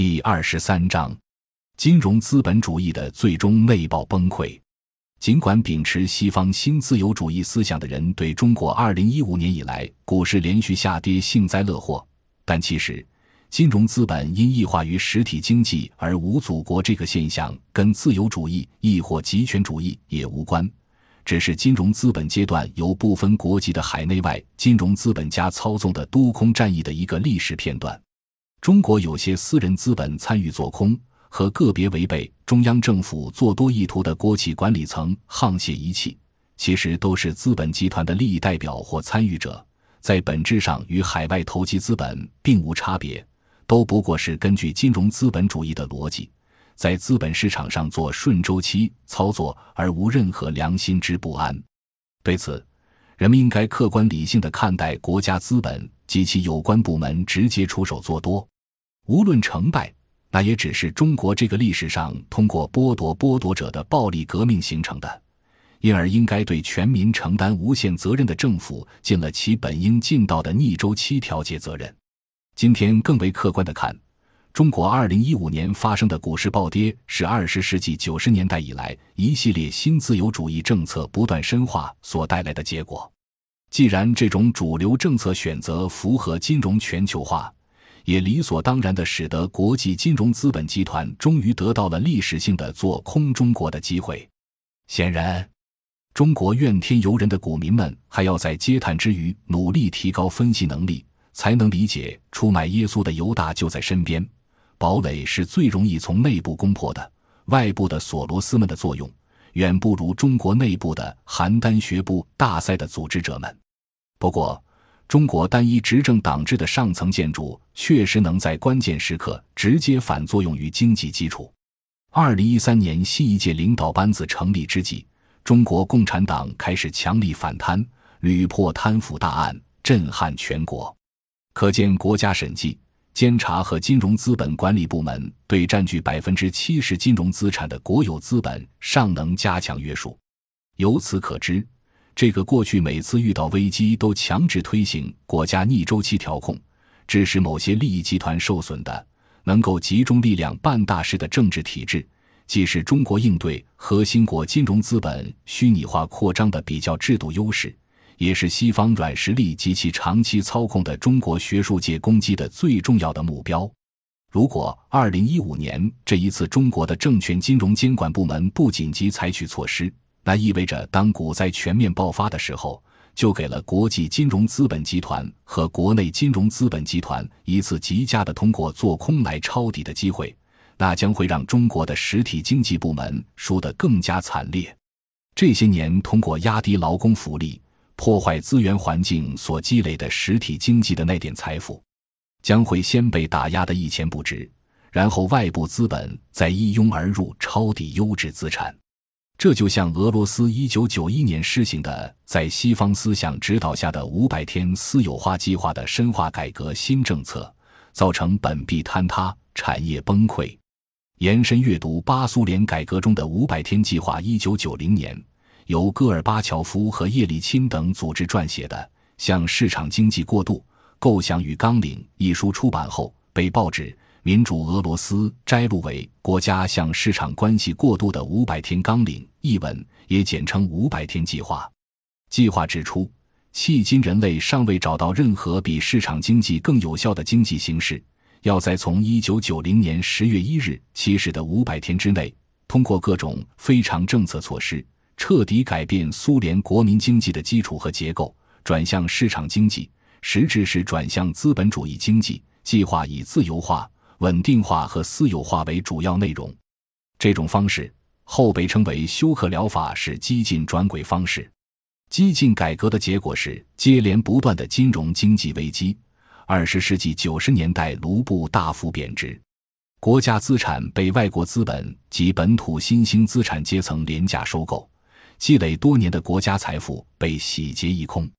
第23章，金融资本主义的最终内爆崩溃。尽管秉持西方新自由主义思想的人对中国2015年以来股市连续下跌幸灾乐祸，但其实金融资本因异化于实体经济而无祖国这个现象跟自由主义亦或极权主义也无关，只是金融资本阶段由不分国籍的海内外金融资本家操纵的多空战役的一个历史片段。中国有些私人资本参与做空，和个别违背中央政府做多意图的国企管理层沆瀣一气，其实都是资本集团的利益代表或参与者，在本质上与海外投机资本并无差别，都不过是根据金融资本主义的逻辑，在资本市场上做顺周期操作，而无任何良心之不安。对此，人们应该客观理性地看待国家资本及其有关部门直接出手做多，无论成败，那也只是中国这个历史上通过剥夺者的暴力革命形成的，因而应该对全民承担无限责任的政府尽了其本应尽到的逆周期调节责任。今天更为客观地看，中国2015年发生的股市暴跌是20世纪90年代以来一系列新自由主义政策不断深化所带来的结果。既然这种主流政策选择符合金融全球化，也理所当然地使得国际金融资本集团终于得到了历史性的做空中国的机会。显然，中国怨天尤人的股民们还要在嗟叹之余努力提高分析能力，才能理解出卖耶稣的犹大就在身边，堡垒是最容易从内部攻破的，外部的索罗斯们的作用远不如中国内部的邯郸学步大赛的组织者们。不过，中国单一执政党制的上层建筑确实能在关键时刻直接反作用于经济基础。2013年新一届领导班子成立之际，中国共产党开始强力反贪，屡破贪腐大案，震撼全国。可见国家审计、监察和金融资本管理部门对占据 70% 金融资产的国有资本尚能加强约束。由此可知，这个过去每次遇到危机都强制推行国家逆周期调控，致使某些利益集团受损的能够集中力量办大事的政治体制，既是中国应对核心国金融资本虚拟化扩张的比较制度优势，也是西方软实力及其长期操控的中国学术界攻击的最重要的目标。如果2015年这一次中国的证券金融监管部门不紧急采取措施，那意味着当股灾全面爆发的时候，就给了国际金融资本集团和国内金融资本集团一次极佳的通过做空来抄底的机会，那将会让中国的实体经济部门输得更加惨烈。这些年通过压低劳工福利、破坏资源环境所积累的实体经济的那点财富，将会先被打压得一钱不值，然后外部资本再一拥而入抄底优质资产。这就像俄罗斯1991年施行的在西方思想指导下的500天私有化计划的深化改革新政策，造成本币坍塌、产业崩溃。延伸阅读巴苏联改革中的500天计划1990年由戈尔巴乔夫和叶利钦等组织撰写的《向市场经济过渡：构想与纲领》一书出版后，被报纸《民主俄罗斯》摘录为国家向市场关系过渡的500天纲领一文，也简称500天计划。计划指出，迄今人类尚未找到任何比市场经济更有效的经济形式，要在从1990年10月1日起始的500天之内，通过各种非常政策措施彻底改变苏联国民经济的基础和结构，转向市场经济，实质是转向资本主义经济。计划以自由化、稳定化和私有化为主要内容。这种方式后被称为休克疗法式激进转轨方式。激进改革的结果是接连不断的金融经济危机。20世纪90年代卢布大幅贬值，国家资产被外国资本及本土新兴资产阶层廉价收购，积累多年的国家财富被洗劫一空。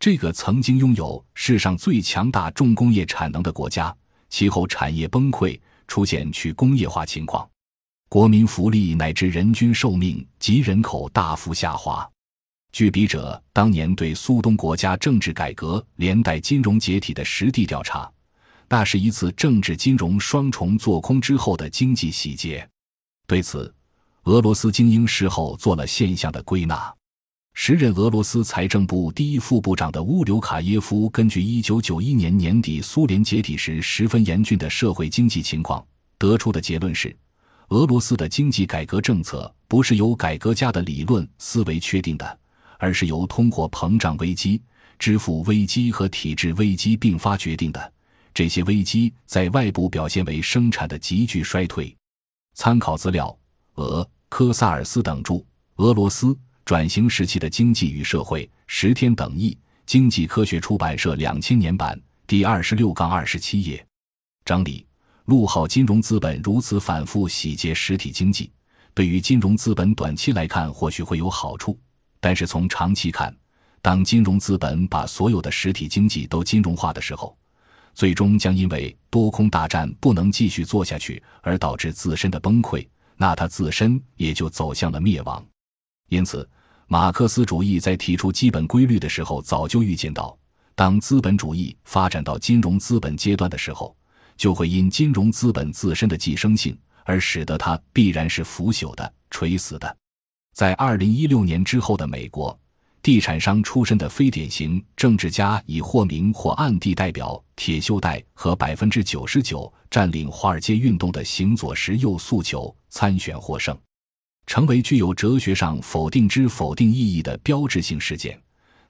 这个曾经拥有世上最强大重工业产能的国家，其后产业崩溃，出现去工业化情况，国民福利乃至人均寿命及人口大幅下滑。据笔者当年对苏东国家政治改革连带金融解体的实地调查，那是一次政治金融双重做空之后的经济洗劫。对此，俄罗斯精英事后做了现象的归纳。时任俄罗斯财政部第一副部长的乌留卡耶夫根据1991年年底苏联解体时十分严峻的社会经济情况得出的结论是，俄罗斯的经济改革政策不是由改革家的理论思维确定的，而是由通货膨胀危机、支付危机和体制危机并发决定的，这些危机在外部表现为生产的急剧衰退。参考资料：俄、科萨尔斯等著，俄罗斯转型时期的经济与社会，10天等译，经济科学出版社2000年版第 26-27 页。整理：陆浩金融资本如此反复洗劫实体经济，对于金融资本短期来看或许会有好处，但是从长期看，当金融资本把所有的实体经济都金融化的时候，最终将因为多空大战不能继续做下去而导致自身的崩溃，那它自身也就走向了灭亡。因此，马克思主义在提出基本规律的时候早就预见到，当资本主义发展到金融资本阶段的时候，就会因金融资本自身的寄生性而使得它必然是腐朽的、垂死的。在2016年之后的美国，地产商出身的非典型政治家以或明或暗地代表铁锈带和 99% 占领华尔街运动的行左实右诉求参选获胜，成为具有哲学上否定之否定意义的标志性事件。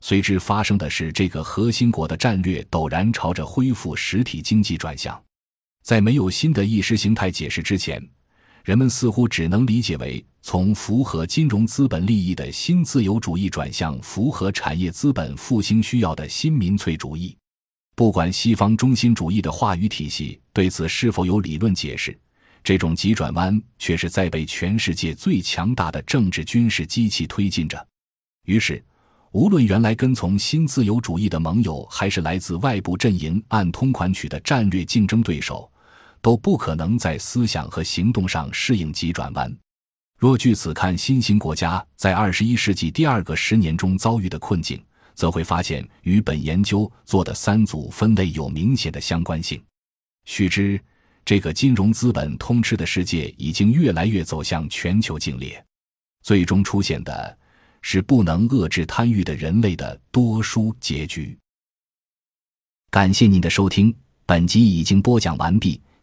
随之发生的是，这个核心国的战略陡然朝着恢复实体经济转向。在没有新的意识形态解释之前，人们似乎只能理解为从符合金融资本利益的新自由主义转向符合产业资本复兴需要的新民粹主义。不管西方中心主义的话语体系对此是否有理论解释，这种急转弯却是在被全世界最强大的政治军事机器推进着。于是，无论原来跟从新自由主义的盟友，还是来自外部阵营按通款曲的战略竞争对手，都不可能在思想和行动上适应急转弯。若据此看新兴国家在21世纪第二个十年中遭遇的困境，则会发现与本研究做的三组分类有明显的相关性。须知，这个金融资本通吃的世界已经越来越走向全球竞猎，最终出现的是不能遏制贪欲的人类的多输结局。感谢您的收听，本集已经播讲完毕，